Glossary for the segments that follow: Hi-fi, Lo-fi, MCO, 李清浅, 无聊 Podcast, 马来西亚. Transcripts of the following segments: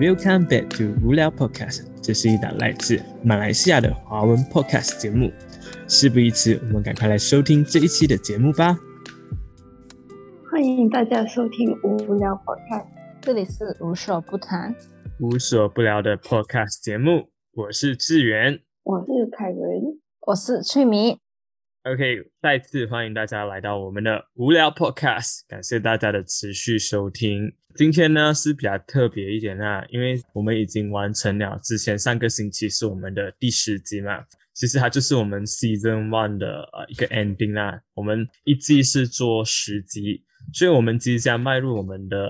Welcome back to 无聊 Podcast， 这是一档来自马来西亚的华文 Podcast 节目。事不宜迟，我们赶快来收听这一期的节目吧。欢迎大家收听无聊 Podcast， 这里是无所不谈、无所不聊的 Podcast 节目。我是志源，我是凯文，我是翠迷。OK， 再次欢迎大家来到我们的无聊 Podcast， 感谢大家的持续收听。今天呢是比较特别一点啊，因为我们已经完成了之前上个星期是我们的第10集嘛，其实它就是我们 Season 1 的一个 ending 啦。我们一季是做10集，所以我们即将迈入我们的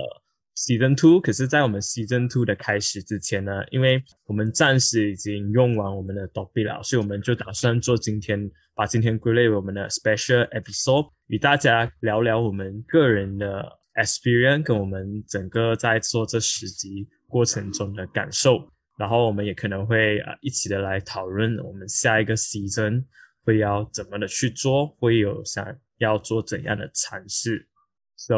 Season 2。可是在我们 Season 2的开始之前呢，因为我们暂时已经用完我们的 topic 了，所以我们就打算做今天把今天归类为我们的 special episode， 与大家聊聊我们个人的 experience 跟我们整个在做这10集过程中的感受，然后我们也可能会一起的来讨论我们下一个 season 会要怎么的去做，会有想要做怎样的尝试。 So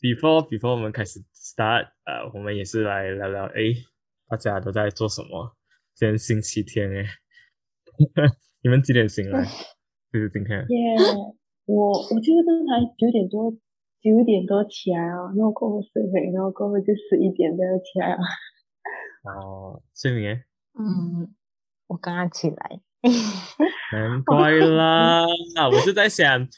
before 我们开始 start， 我们也是来聊聊大家都在做什么。今天星期天你们几点醒来？就是今天。我觉得才9点多起来啊，然后过后睡会，然后过后就11点再起来啊。哦，睡眠？我刚刚起来。难怪啦！我就在想，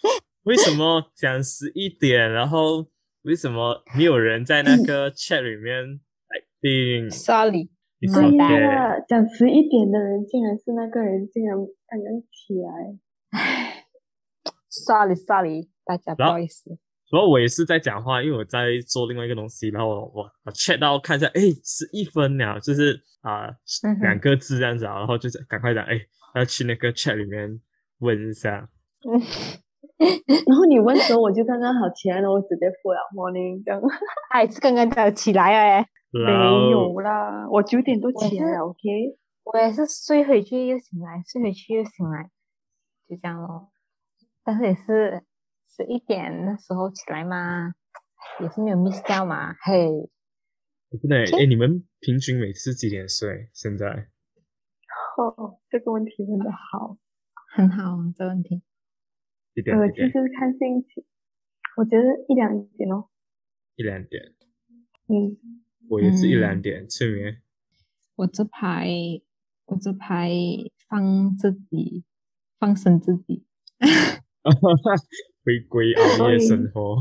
为什么讲11点，然后为什么没有人在那个 chat 里面来定 ？Sorry。对呀，讲11点的人竟然是那个人，竟然刚刚起来。Sorry， 大家不好意思。然后我也是在讲话，因为我在做另外一个东西，然后我 check 到看一下，11分了，就是2个字这样子啊，然后就赶快讲，要去那个 chat 里面问一下。然后你问的时候，我就刚刚好起来了，我直接敷了 morning 这样。是刚刚早起来了。没有啦，我9点多起来了 ，OK。我也是睡回去又醒来，睡回去又醒来，就这样咯。但是也是11点那时候起来嘛，也是没有 miss 掉嘛，嘿。不对，你们平均每次几点睡？现在？哦，这个问题真的好，很好啊，这问题。其实看心情，我觉得1-2点哦。1-2点。我也是1-2点，睡眠。我这排放生自己，回归熬夜生活。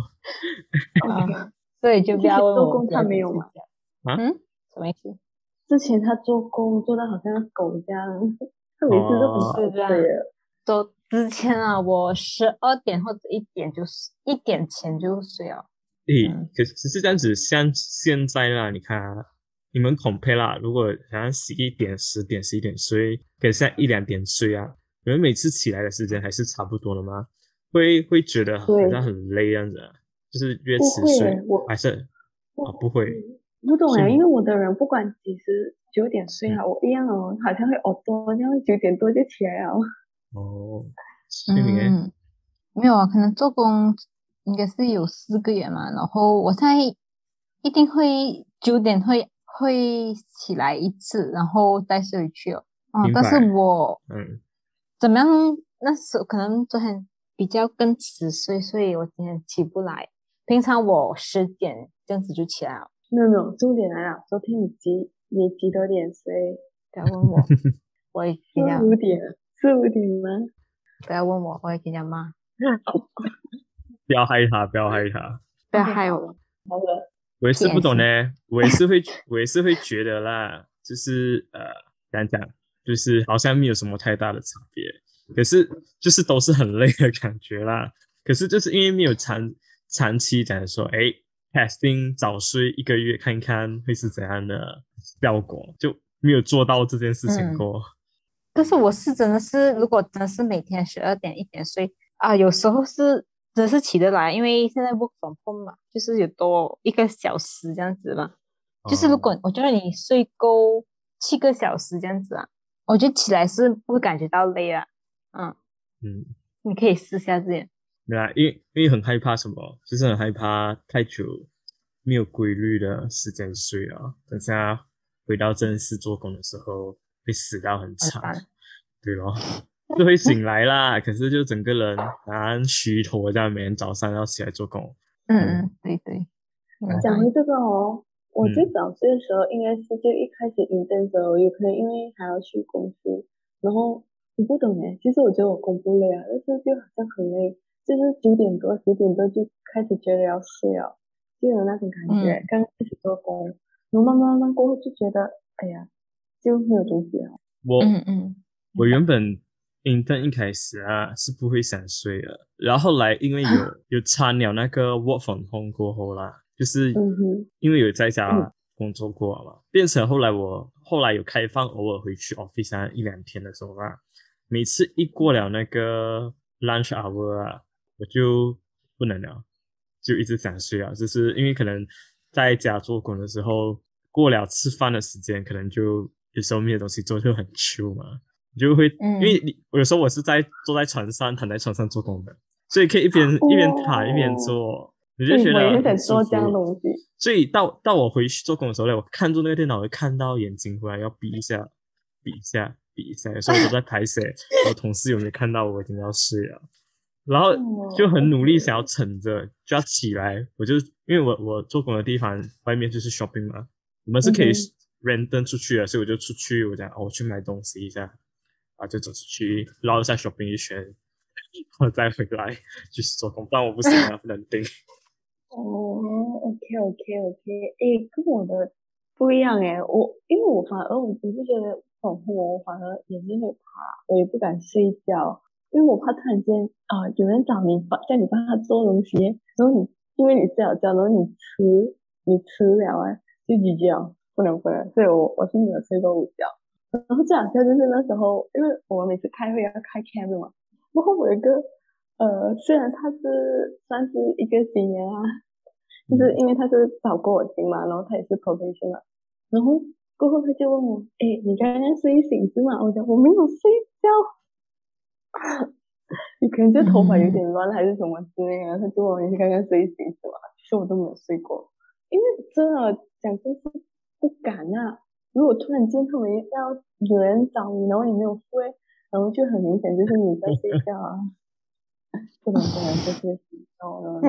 所以就不要问我做工他没有嘛？什么意思？之前他做工做到好像狗这样，他每次都不是这样。都之前啊，我12点或者1点就是1点前就睡了。可是这样子，像现在啦，你看你们compare啦，如果好像11点、10点、11点睡，跟现在1-2点睡啊，你们每次起来的时间还是差不多的吗？会觉得好像很累样子啊，就是越迟睡还是不会。不懂因为我的人不管几时9点睡啊，我一样哦，好像会多，那样9点多就起来了。没有啊，可能做工。应该是有4个月嘛，然后我现在一定会9点会起来一次，然后再睡回去哦。但是我怎么样？那时候可能昨天比较更迟睡，所以我今天起不来。平常我10点这样子就起来了。没有，重点来了，昨天你几多点睡？不要问我，我也跟人家4-5点吗？不要问我，我也跟人家骂。不要害我。好了，我也是不懂呢，我也是会觉得啦，就是讲，就是好像没有什么太大的差别，可是就是都是很累的感觉啦。可是就是因为没有长期讲说，casting 早睡1个月看看会是怎样的效果，就没有做到这件事情过。但是我是真的是，如果真的是每天12点1点睡啊，有时候是。真是起得来，因为现在 work from home 嘛，就是有多1个小时这样子嘛。就是如果我觉得你睡够7个小时这样子啊，我觉得起来是不会感觉到累啊。你可以试下这样。对啊，因为很害怕什么，就是很害怕太久没有规律的时间睡啊，等下回到正式做工的时候会死到很长，对咯，就会醒来啦，可是就整个人很虚脱，在每天早上要起来做工。嗯，对对。讲回这个哦，我最早睡的时候应该是就一开始intern的时候，有可能因为还要去公司，然后我不懂耶，其实我觉得我工不累啊，但是就好像很累，就是9点多10点多就开始觉得要睡了，就有那种感觉，刚开始做工，然后慢慢过后就觉得哎呀就没有东西了。我原本intern 一开始啊是不会想睡的，然后后来因为有参了那个 work from home 过后啦，就是因为有在家工作过嘛，变成后来有开放偶尔回去 office 啊1-2天的时候啦，每次一过了那个 lunch hour 啊我就不能了，就一直想睡啊，就是因为可能在家做工的时候过了吃饭的时间，可能就有时候没有东西做就很 chill 嘛，就会因为有时候我是坐在床上躺在床上做工的，所以可以一边躺一边做，我就觉得我有点做这样东西，所以到我回去做工的时候，我看住那个电脑，我看到眼睛回来要闭一下，有时候我在拍摄我同事有没有看到我已经要睡了，然后就很努力想要撑着就要起来，我就因为我做工的地方外面就是 shopping 嘛，我们是可以 random 出去的，所以我就出去，我讲我去买东西一下啊，就走出去绕一下 shopping 一圈，然后再回来继续做工，不然我不行啊，不能定。哦 ，OK， 哎，跟我的不一样哎，因为我反而我就觉得往后我反而也是会怕，我也不敢睡觉，因为我怕突然间啊有人找你叫你帮他做东西，然后你因为你睡了觉，然后你吃了啊就GG了，不能，所以我是没有睡过午觉。然后最好笑就是那时候，因为我们每次开会要开 camera 嘛，然后我有一个虽然他是算是一个新人啊，就是因为他是早过我进嘛，然后他也是 probation 嘛，然后过后他就问我，诶，你刚刚睡醒是吗？我讲我没有睡觉，你可能就头发有点乱还是什么之类的，他就问我你刚刚睡醒是吗？其实我都没有睡过，因为真的讲真是不敢啊。如果突然间他们要有人找你，然后你没有睡，然后就很明显就是你在睡觉啊，不能就是睡觉了。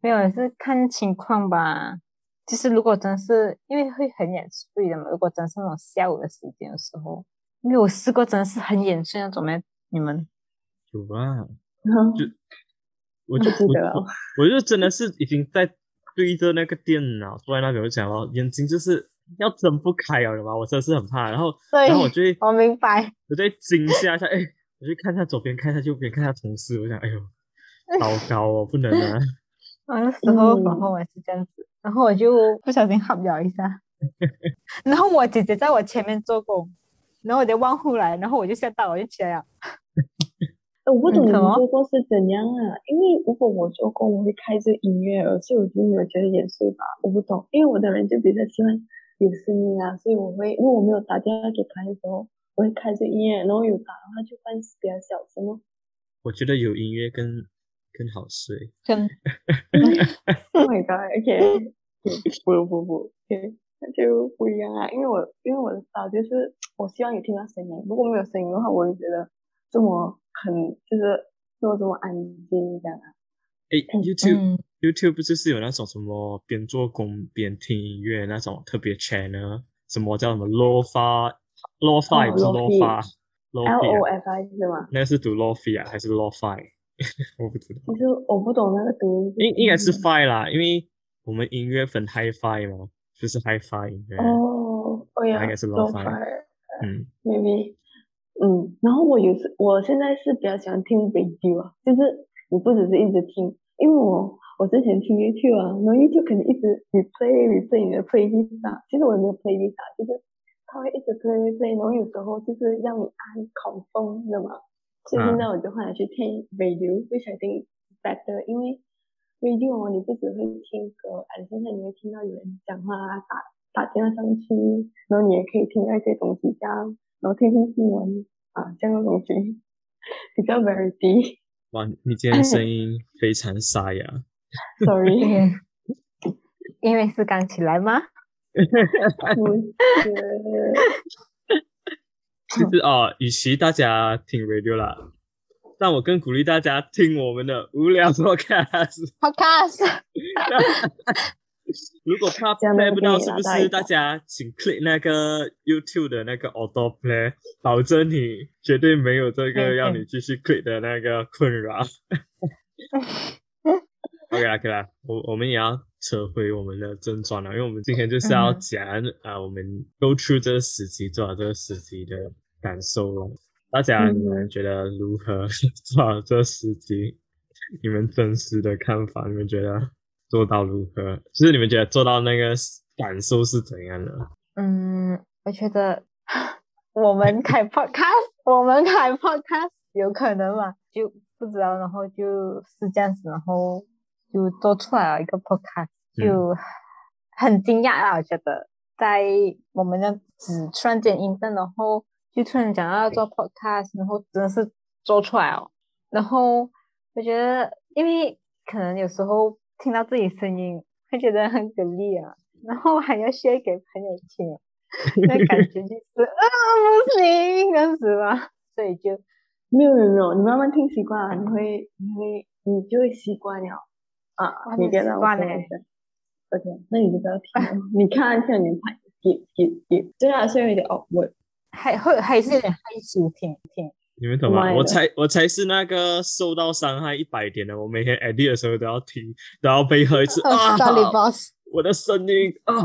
没有，是看情况吧。其实如果真是因为会很眼睡的嘛，如果真是那种下午的时间的时候，因为我试过真的是很眼睡那种没？你们有吧？我就真的是已经在。对着那个电脑坐在那边，我讲了眼睛就是要睁不开了嘛，我真的是很怕。然后我就会，我明白，我就会惊吓一下，哎，我就看一下左边，看一下右边，看一下同事，我想，哎呦，糟糕哦，不能啊！那时候然后我是这样子，然后我就不小心合了一下，然后我姐姐在我前面做工，然后我就忘乎来，然后我就吓到，我就起来了。我不懂你做工是怎样啊？因为如果我做工，我会开着音乐，所以我就没有觉得眼睡吧。我不懂，因为我的人就比较喜欢有声音啊，所以我会，如果我没有打电话给他的时候，我会开着音乐，然后有打的话就放比较小声哦。我觉得有音乐更好睡。Oh my god！OK， 不，okay， 那就不一样啊。因为我的style就是我希望有听到声音，如果没有声音的话，我就觉得这么。很就是做这么安静这样啊。诶 YouTube 不就是有那种什么边做工边听音乐那种特别 channel， 什么叫什么 Lo-fi 也不是 Lo-fi 是吗？那是读 Lo-fi 啊还是 Lo-fi？ 我不知道，其实我不懂那个读音，应该是 Fi 啦，因为我们音乐分 Hi-fi 嘛，就是 Hi-fi 音乐应该是 Lo-fi， maybe。然后我现在是比较喜欢听 radio 啊，就是你不只是一直听，因为我之前听 YouTube 啊，然后 YouTube 可能一直 replay 你的 playlist 啊，其实我也没有 playlist 啊，就是它会一直 play， 然后有时候就是让你按 confirm 的嘛，所以现在我就换来去听 radio，which I think is better， 因为 radio 你不只会听歌，而且你会听到有人讲话啊，打电话上去，然后你也可以听到一些东西这样。然后听新闻啊，这样的东西比较 variety。哇，你今天声音非常沙哑， Sorry， 因为是刚起来吗？不是，就是哦，与其大家听 radio 啦，但我更鼓励大家听我们的无聊 podcast。 如果怕 play 不到，是不是大家请 click 那个 YouTube 的那个 auto play， 保证你绝对没有这个要你继续 click 的那个困扰。OK 啦，可以啦，我们也要扯回我们的正传了，因为我们今天就是要讲我们 go through 这个时期，做好这个时期的感受咯。大家你们觉得如何做好这时期？你们真实的看法，你们觉得做到如何？就是你们觉得做到那个感受是怎样的？我觉得我们开 podcast 有可能嘛，就不知道，然后就是这样子，然后就做出来了一个 podcast， 就很惊讶啦。我觉得在我们的只突然间 intern， 然后就突然讲要做 podcast， 然后真的是做出来了。然后我觉得因为可能有时候听到自己声音会觉得很给力啊，然后还要share给朋友听，那感觉就是不行，这样子吧。所以就没有，你慢慢听习惯了，你就会习惯了啊。你习惯了 ，OK， 那你就不要听，你看一下你拍 ，skip， 对啊，虽然有点 awkward， 还是有点害羞，听。你们懂吗？我才是那个受到伤害100点的，我每天 edit 的时候都要听，都要被喝一次啊！ Sorry boss， 我的声音啊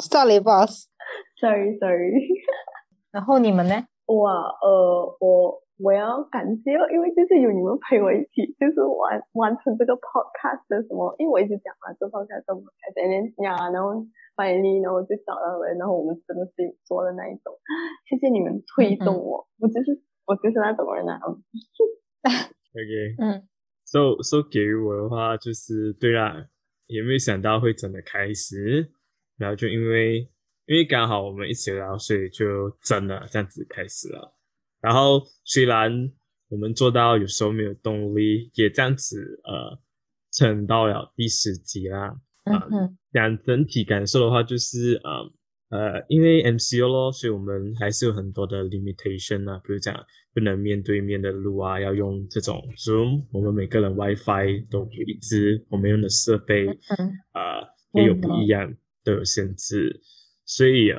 ！Sorry boss，Sorry。然后你们呢？我要感谢，因为就是有你们陪我一起，就是完成这个 podcast 的什么，因为我一直讲嘛，做 podcast 做 podcast， 然后finally， 然后我就找到人，然后我们真的是做的那一种。谢谢你们推动我，我就是那种人啊。OK， So 给予我的话就是，对啦，也没有想到会真的开始，然后就因为刚好我们一起聊，所以就真的这样子开始了。然后虽然我们做到有时候没有动力，也这样子撑到了第10集啦。讲整体感受的话就是因为 MCO 咯，所以我们还是有很多的 limitation 啊，比如讲不能面对面的录啊，要用这种 Zoom， 我们每个人 Wi-Fi 都不一致，我们用的设备也有不一样，都有限制，所以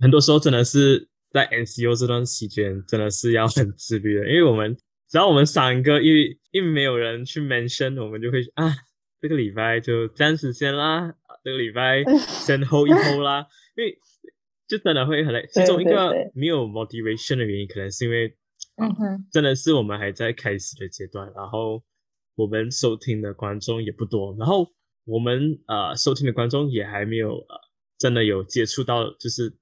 很多时候真的是在 MCO 这段期间真的是要很自律的，因为我们只要我们3个一没有人去 mention， 我们就会啊这个礼拜就暂时先啦，这个礼拜先 hold 一 hold 啦，因为就真的会很累。其中一个没有 motivation 的原因可能是因为真的是我们还在开始的阶段，然后我们收听的观众也不多，然后我们收听的观众也还没有真的有接触到就是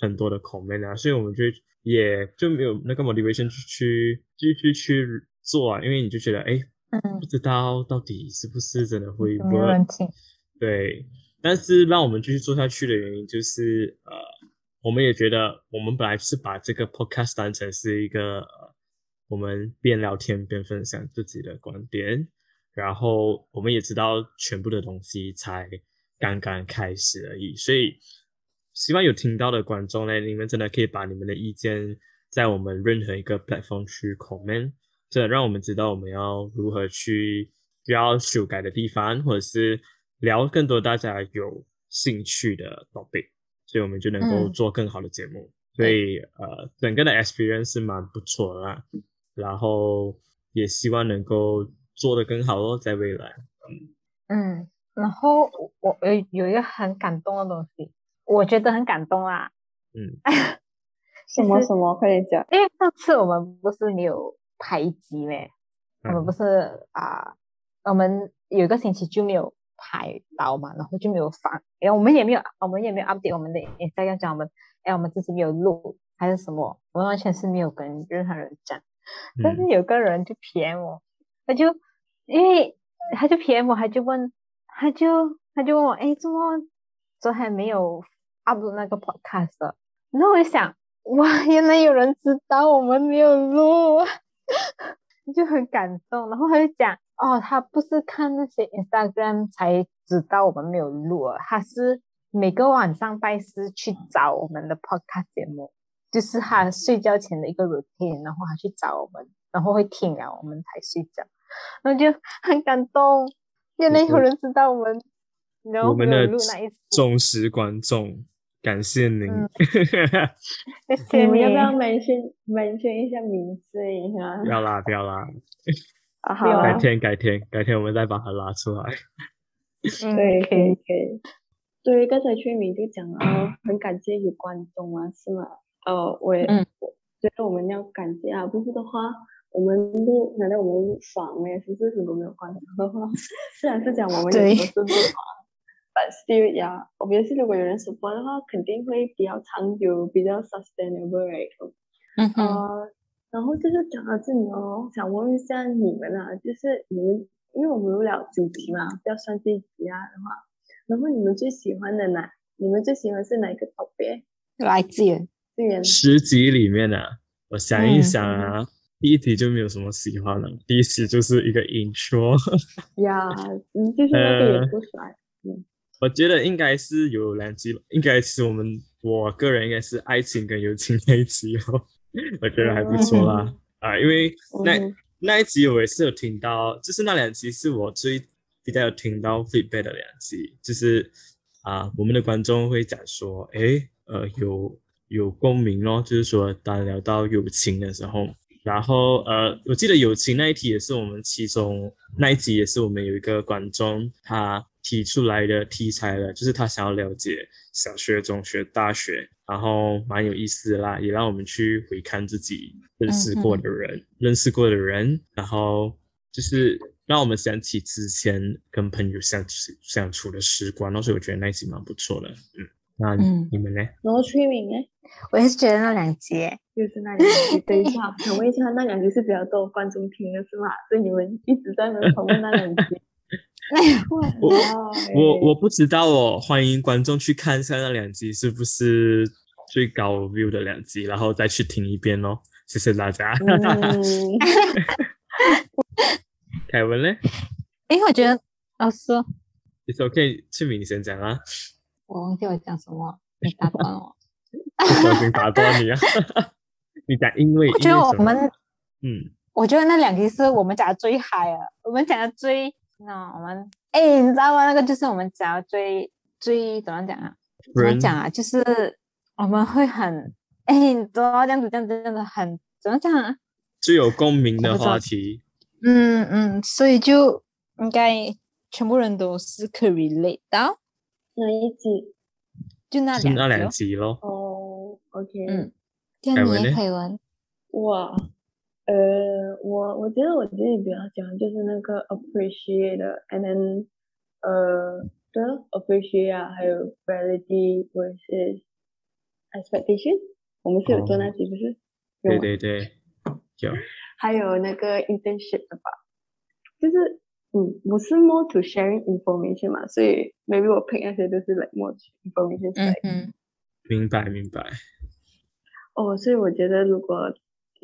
很多的 comment 啊，所以我们就也就没有那个 motivation 去继续去做啊，因为你就觉得诶不知道到底是不是真的会work，对，但是让我们继续做下去的原因就是我们也觉得我们本来是把这个 podcast 当成是一个我们边聊天边分享自己的观点，然后我们也知道全部的东西才刚刚开始而已，所以希望有听到的观众呢，你们真的可以把你们的意见在我们任何一个 platform 去 comment， 这让我们知道我们要如何去要修改的地方，或者是聊更多大家有兴趣的 topic， 所以我们就能够做更好的节目，所以整个的 experience 是蛮不错的啦，然后也希望能够做得更好咯，在未来。然后我有一个很感动的东西，我觉得很感动啦。什么快点讲。因为上次我们不是没有排一集咩，我们不是我们有一个星期就没有排到嘛，然后就没有放，然后我们也没有 update 我们的 Instagram 讲我们自己没有录还是什么，我们完全是没有跟任何人讲。但是有个人就 PM 我，因为他就 PM 我，他就问我怎么昨天没有 upload 那个 podcast 的，然后我就想哇原来有人知道我们没有录就很感动，然后他就讲哦，他不是看那些 Instagram 才知道我们没有录了，他是每个晚上拜四去找我们的 podcast 节目，就是他睡觉前的一个 routine， 然后他去找我们，然后会听啊，我们才睡觉，然后就很感动，原来有人知道我们，我们的忠实观众，感谢您。谢谢你。要不要mention一下名字啊？不要啦，不要啦。啊、好，改天我们再把它拉出来。对，可以。对，刚才崔明就讲了，很感谢有观众啊，是吗？我也觉得我们要感谢啊，不是的话，我们录，难道我们爽吗？是如果没有观众的话，虽然是讲我们也不是不爽。But still, yeah, obviously, 如果有人 support 的话，肯定会比较长久，比较 sustainable, right? 然后就是讲到这里哦，想问一下你们啊，就是你们，因为我们录了9集嘛，不要算这一集啊的话，然后你们最喜欢是哪一个topic？来资源。10集里面啊，我想一想啊。第一集就没有什么喜欢了，第一集就是一个 intro。yeah， 就是那个也不帅。我觉得应该是有2集，应该是我个人应该是爱情跟友情那一集哦，我觉得还不错啦。因为那一集我也是有听到，就是那2集是我最比较有听到 feedback 的2集，就是我们的观众会讲说，有共鸣咯，就是说当聊到友情的时候，然后我记得友情那一题也是我们其中那一集也是我们有一个观众他提出来的题材了，就是他想要了解小学、中学、大学，然后蛮有意思的啦，也让我们去回看自己认识过的人，然后就是让我们想起之前跟朋友相处的时光，所以我觉得那一集蛮不错的。那你们呢？然后崔明呢？我也是觉得那2集，就是那2集。等一下，想问一下，那2集是比较多观众听的是吗？所以你们一直在讨论那2集。我不知道哦，欢迎观众去看一下那2集是不是最高 view 的2集，然后再去听一遍哦。谢谢大家。凯文嘞？我觉得老师 ，It's OK， 志明你先讲啊。我忘记我讲什么，你打断我。我先打断你啊！你讲因为我觉得我们，我觉得那2集是我们讲的最嗨了，我们讲的最。那我们你知道吗？那个就是我们只要最怎么讲啊？怎么讲啊？就是我们会很你知道这样子很怎么讲啊？最有共鸣的话题。所以就应该全部人都是可以 relate 到哪一集？就那两集咯。哦 ，OK。凯文呢？凯文，哇。我觉得我自己比较喜欢就是那个 appreciate 的 and then 对 appreciate 啊，还有 reality versus expectation， 我们是有做那集不是？对，有。还有那个 internship 的吧，就是我是 more to sharing information 嘛，所以 maybe 我 pick 那些都是 like more information like。明白。所以我觉得如果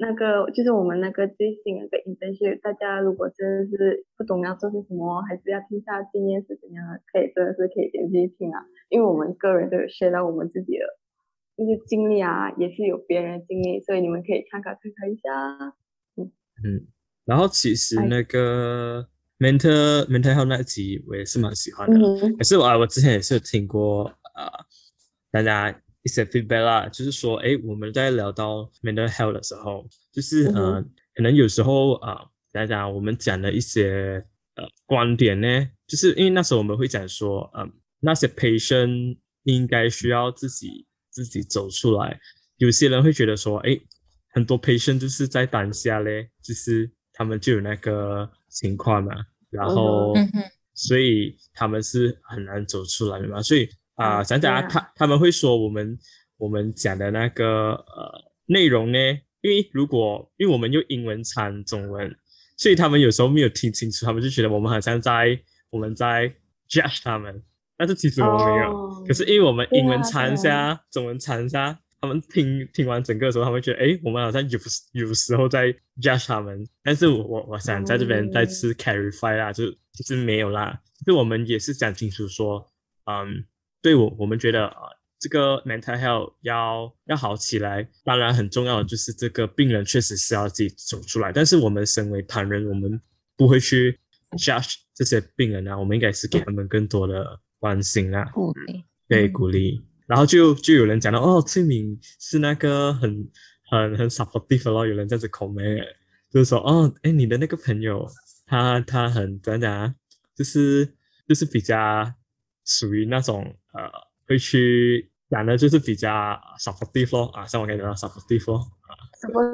那个就是我们那个最新的一个 internship， 大家如果真的是不懂要做些什么，还是要听下经验是怎样的，可以真的是可以点进去听啊，因为我们个人都有 share 到我们自己的就是经历啊，也是有别人的经历，所以你们可以参考一下。然后其实那个 mental health 那集我也是蛮喜欢的，可是我之前也是有听过大家一些 feedback 啦，就是说我们在聊到 mental health 的时候，就是可能有时候大家我们讲的一些观点呢，就是因为那时候我们会讲说那些 patient 应该需要自己走出来，有些人会觉得说很多 patient 就是在当下咧，就是他们就有那个情况嘛，然后所以他们是很难走出来的嘛，所以想他们会说我们讲的那个内容呢，因为我们用英文掺中文，所以他们有时候没有听清楚，他们就觉得我们好像我们在 judge 他们，但是其实我没有，可是因为我们英文掺一下，中文掺一下，他们听完整个的时候，他们觉得，哎，我们好像有时候在 judge 他们，但是我想在这边再次 clarify 啦，就是没有啦，就我们也是讲清楚说，对我们觉得这个 mental health 要好起来，当然很重要的就是这个病人确实是要自己走出来，但是我们身为旁人，我们不会去 judge 这些病人啊，我们应该是给他们更多的关心啊，对，鼓励。然后就有人讲到，哦，翠敏是那个很 supportive 咯，有人这样子 comment， 就是说，哦，哎，你的那个朋友，他很怎样啊，就是比较属于那种会去讲的，就是比较 supportive 咯啊，像我刚才讲到 supportive 咯啊，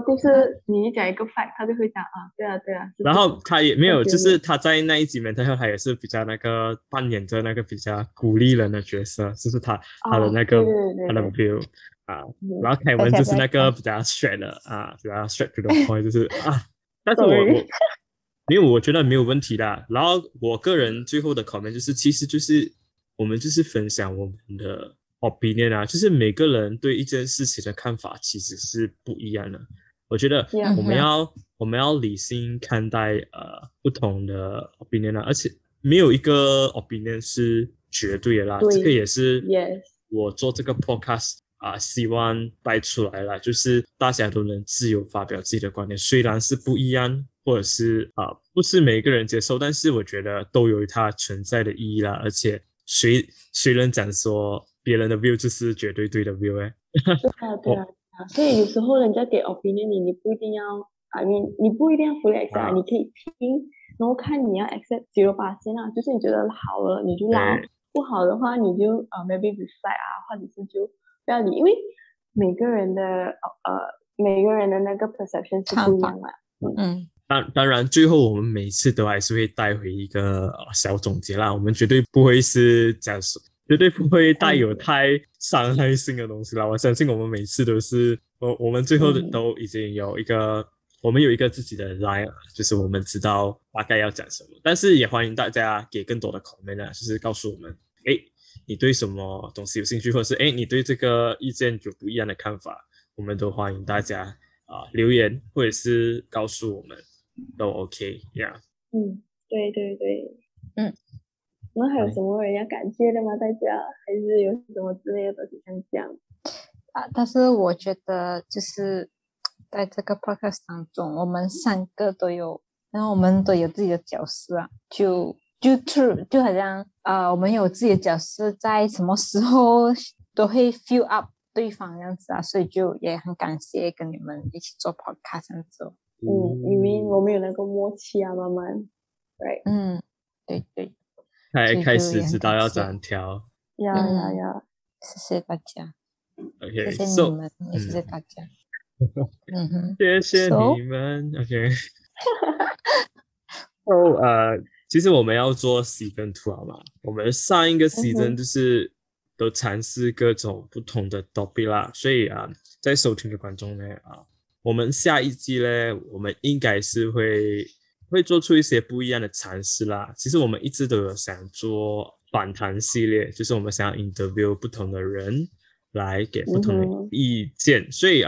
就是你一讲一个 fact， 他就会讲啊，对啊。然后他也没有，就是他在那一集面，他也是比较那个扮演着那个比较鼓励人的角色，就是他的那个他的 view 啊。然后凯文就是那个比较 straight 的啊，比较 straight to the point， 就是啊，但是我觉得没有问题的。然后我个人最后的 comment 就是，其实就是我们就是分享我们的 opinion 啊，就是每个人对一件事情的看法其实是不一样的。我觉得我们要理性看待不同的 opinion 啊，而且没有一个 opinion 是绝对的啦。这个也是我做这个 podcast 希望带出来啦，就是大家都能自由发表自己的观点，虽然是不一样，或者是不是每个人接受，但是我觉得都有它存在的意义啦。而且谁能讲说别人的 view 就是绝对对的 view 哎、欸？对啊，所以有时候人家给 opinion 你不一定要你不一定要 fully accept， 你可以听，然后看你要 accept 0% 啊，就是你觉得好了你就拉，不好的话你就maybe reflect 啊，或者是就不要理，因为每个人的那个 perception 是不一样的。当然最后我们每次都还是会带回一个小总结啦，我们绝对不会是讲说，绝对不会带有太伤害性的东西啦。我相信我们每次都是我们最后都已经有一个我们有一个自己的 line， 就是我们知道大概要讲什么，但是也欢迎大家给更多的 comment 啦，就是告诉我们，诶，你对什么东西有兴趣，或者是诶，你对这个意见有不一样的看法，我们都欢迎大家留言或者是告诉我们都 OK， yeah。 对。我们还有什么人要感谢的吗？大家还是有什么之类的东西想讲？但是我觉得就是在这个 podcast 当中，我们三个都有，然后我们都有自己的角色啊，就好像我们有自己的角色，在什么时候都会 fill up 对方这样子啊，所以就也很感谢跟你们一起做 podcast 这样子。因为我们有那个默契啊，慢慢，对，对，开始知道要怎样调，要，谢谢大家，okay， 谢谢你们，也谢谢大家，谢谢你们 ，OK， so 其实我们要做 season 2好吗？我们上一个 season 就是都尝试各种不同的 topic 啦，所以在收听的观众呢我们下一季呢，我们应该是会做出一些不一样的尝试啦。其实我们一直都有想做访谈系列，就是我们想要 interview 不同的人来给不同的意见，所以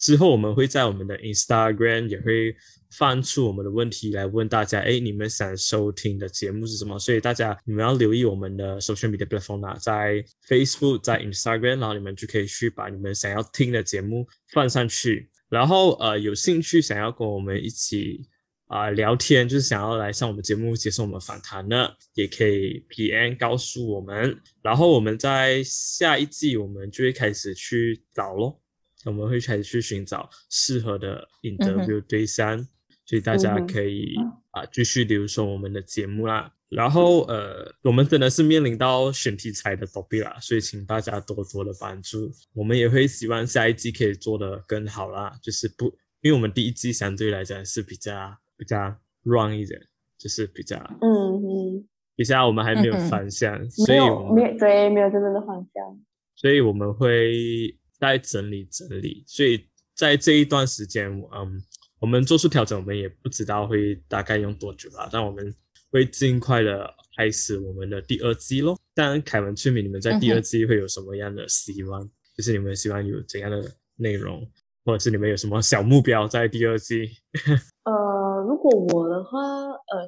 之后我们会在我们的 Instagram 也会放出我们的问题来问大家，诶，你们想收听的节目是什么，所以大家你们要留意我们的 social media platform 啦，在 Facebook 在 Instagram， 然后你们就可以去把你们想要听的节目放上去，然后有兴趣想要跟我们一起聊天，就是想要来上我们节目接受我们访谈的，也可以 PM 告诉我们，然后我们在下一季我们就会开始去找咯，我们会开始去寻找适合的 interview 对象，所以大家可以继续留守我们的节目啦。然后我们真的是面临到选题材的 topic 啦，所以请大家多多的帮助，我们也会希望下一季可以做得更好啦，就是因为我们第一季相对来讲是比较 run 一点，就是比较比较我们还没有方向，所以没有真正的方向，所以我们会再整理，所以在这一段时间我们做出调整，我们也不知道会大概用多久啦，但我们会尽快的开始我们的第二季咯。当然凯文、翠敏，你们在第二季会有什么样的希望？就是你们喜欢有怎样的内容，或者是你们有什么小目标在第二季？如果我的话，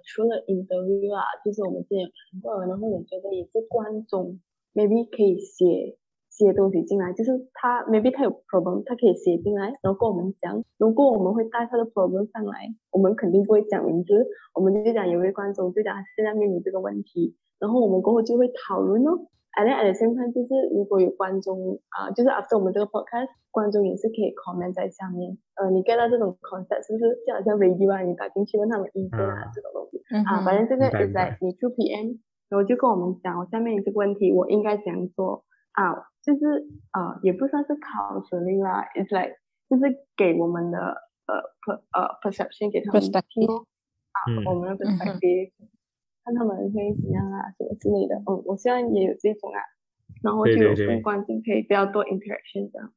除了 interview 啊，就是我们之前有谈过，然后我觉得也是观众 maybe 可以写东西进来，就是他 maybe 他有 problem， 他可以写进来，然后跟我们讲。如果我们会带他的 problem 上来，我们肯定不会讲名字，我们就讲有位观众就讲现在面临这个问题，然后我们过后就会讨论哦。And then at the same time， 就是如果有观众啊，就是 after 我们这个 podcast， 观众也是可以 comment 在下面。你 get 到这种 concept 是不是就好像 radio 啊，你打进去问他们意见啊这种东西啊，反正这个 is like 你去 PM， 然后就跟我们讲，我下面这个问题我应该怎样做啊，就是也不算是考核力啦 ，is like 就是给我们的perception 给他们听啊，我们的 perspective。看他们会怎样啊，什么之类的。我现在也有这种啊，然后就有跟观众可以比较多 interaction 这样。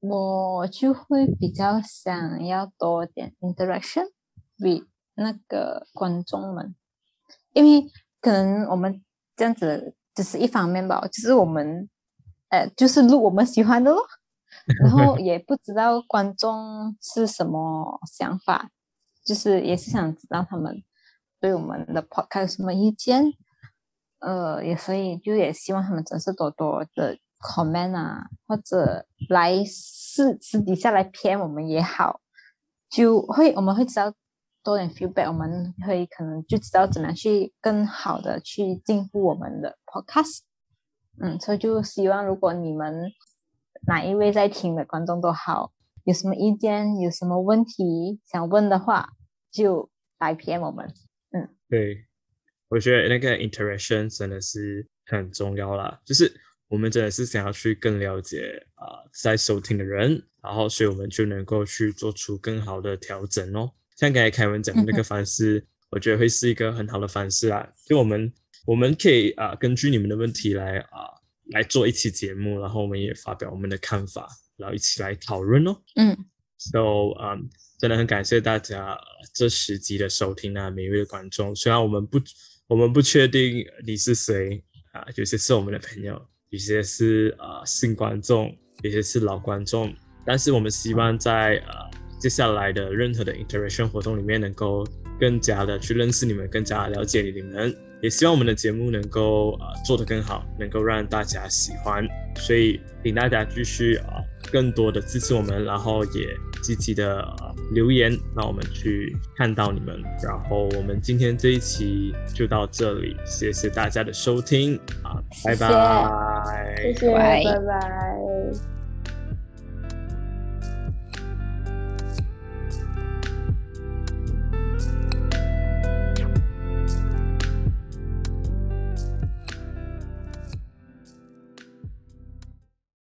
我就会比较想要多点 interaction with 那个观众们，因为可能我们这样子只是一方面吧，就是我们就是录我们喜欢的咯，然后也不知道观众是什么想法，就是也是想知道他们对我们的 podcast 有什么意见，也所以就也希望他们真是多多的 comment 啊，或者来私底下来 PM 我们也好，我们会知道多点 feedback， 我们会可能就知道怎么样去更好的去进步我们的 podcast。所以就希望如果你们哪一位在听的观众都好，有什么意见有什么问题想问的话，就来 PM 我们。对，我觉得那个 interaction 真的是很重要啦，就是我们真的是想要去更了解在收听的人，然后所以我们就能够去做出更好的调整哦。像刚才凯文讲的那个方式，我觉得会是一个很好的方式啦，就我们可以根据你们的问题来做一期节目，然后我们也发表我们的看法，然后一起来讨论哦。So，真的很感谢大家这10集的收听啊，每一位观众。虽然我们不确定你是谁啊，有些是我们的朋友，有些是新观众，有些是老观众，但是我们希望在接下来的任何的 interaction 活动里面，能够更加的去认识你们，更加了解你们。也希望我们的节目能够做得更好，能够让大家喜欢。所以请大家继续更多的支持我们，然后也积极的留言，让我们去看到你们。然后我们今天这一期就到这里，谢谢大家的收听，拜拜，谢谢，拜拜。